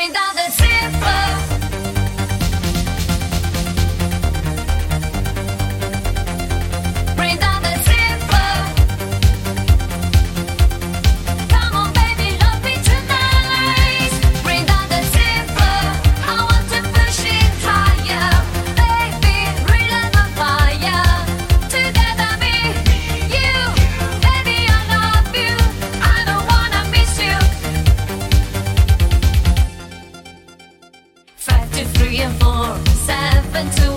Bring down the temper. Been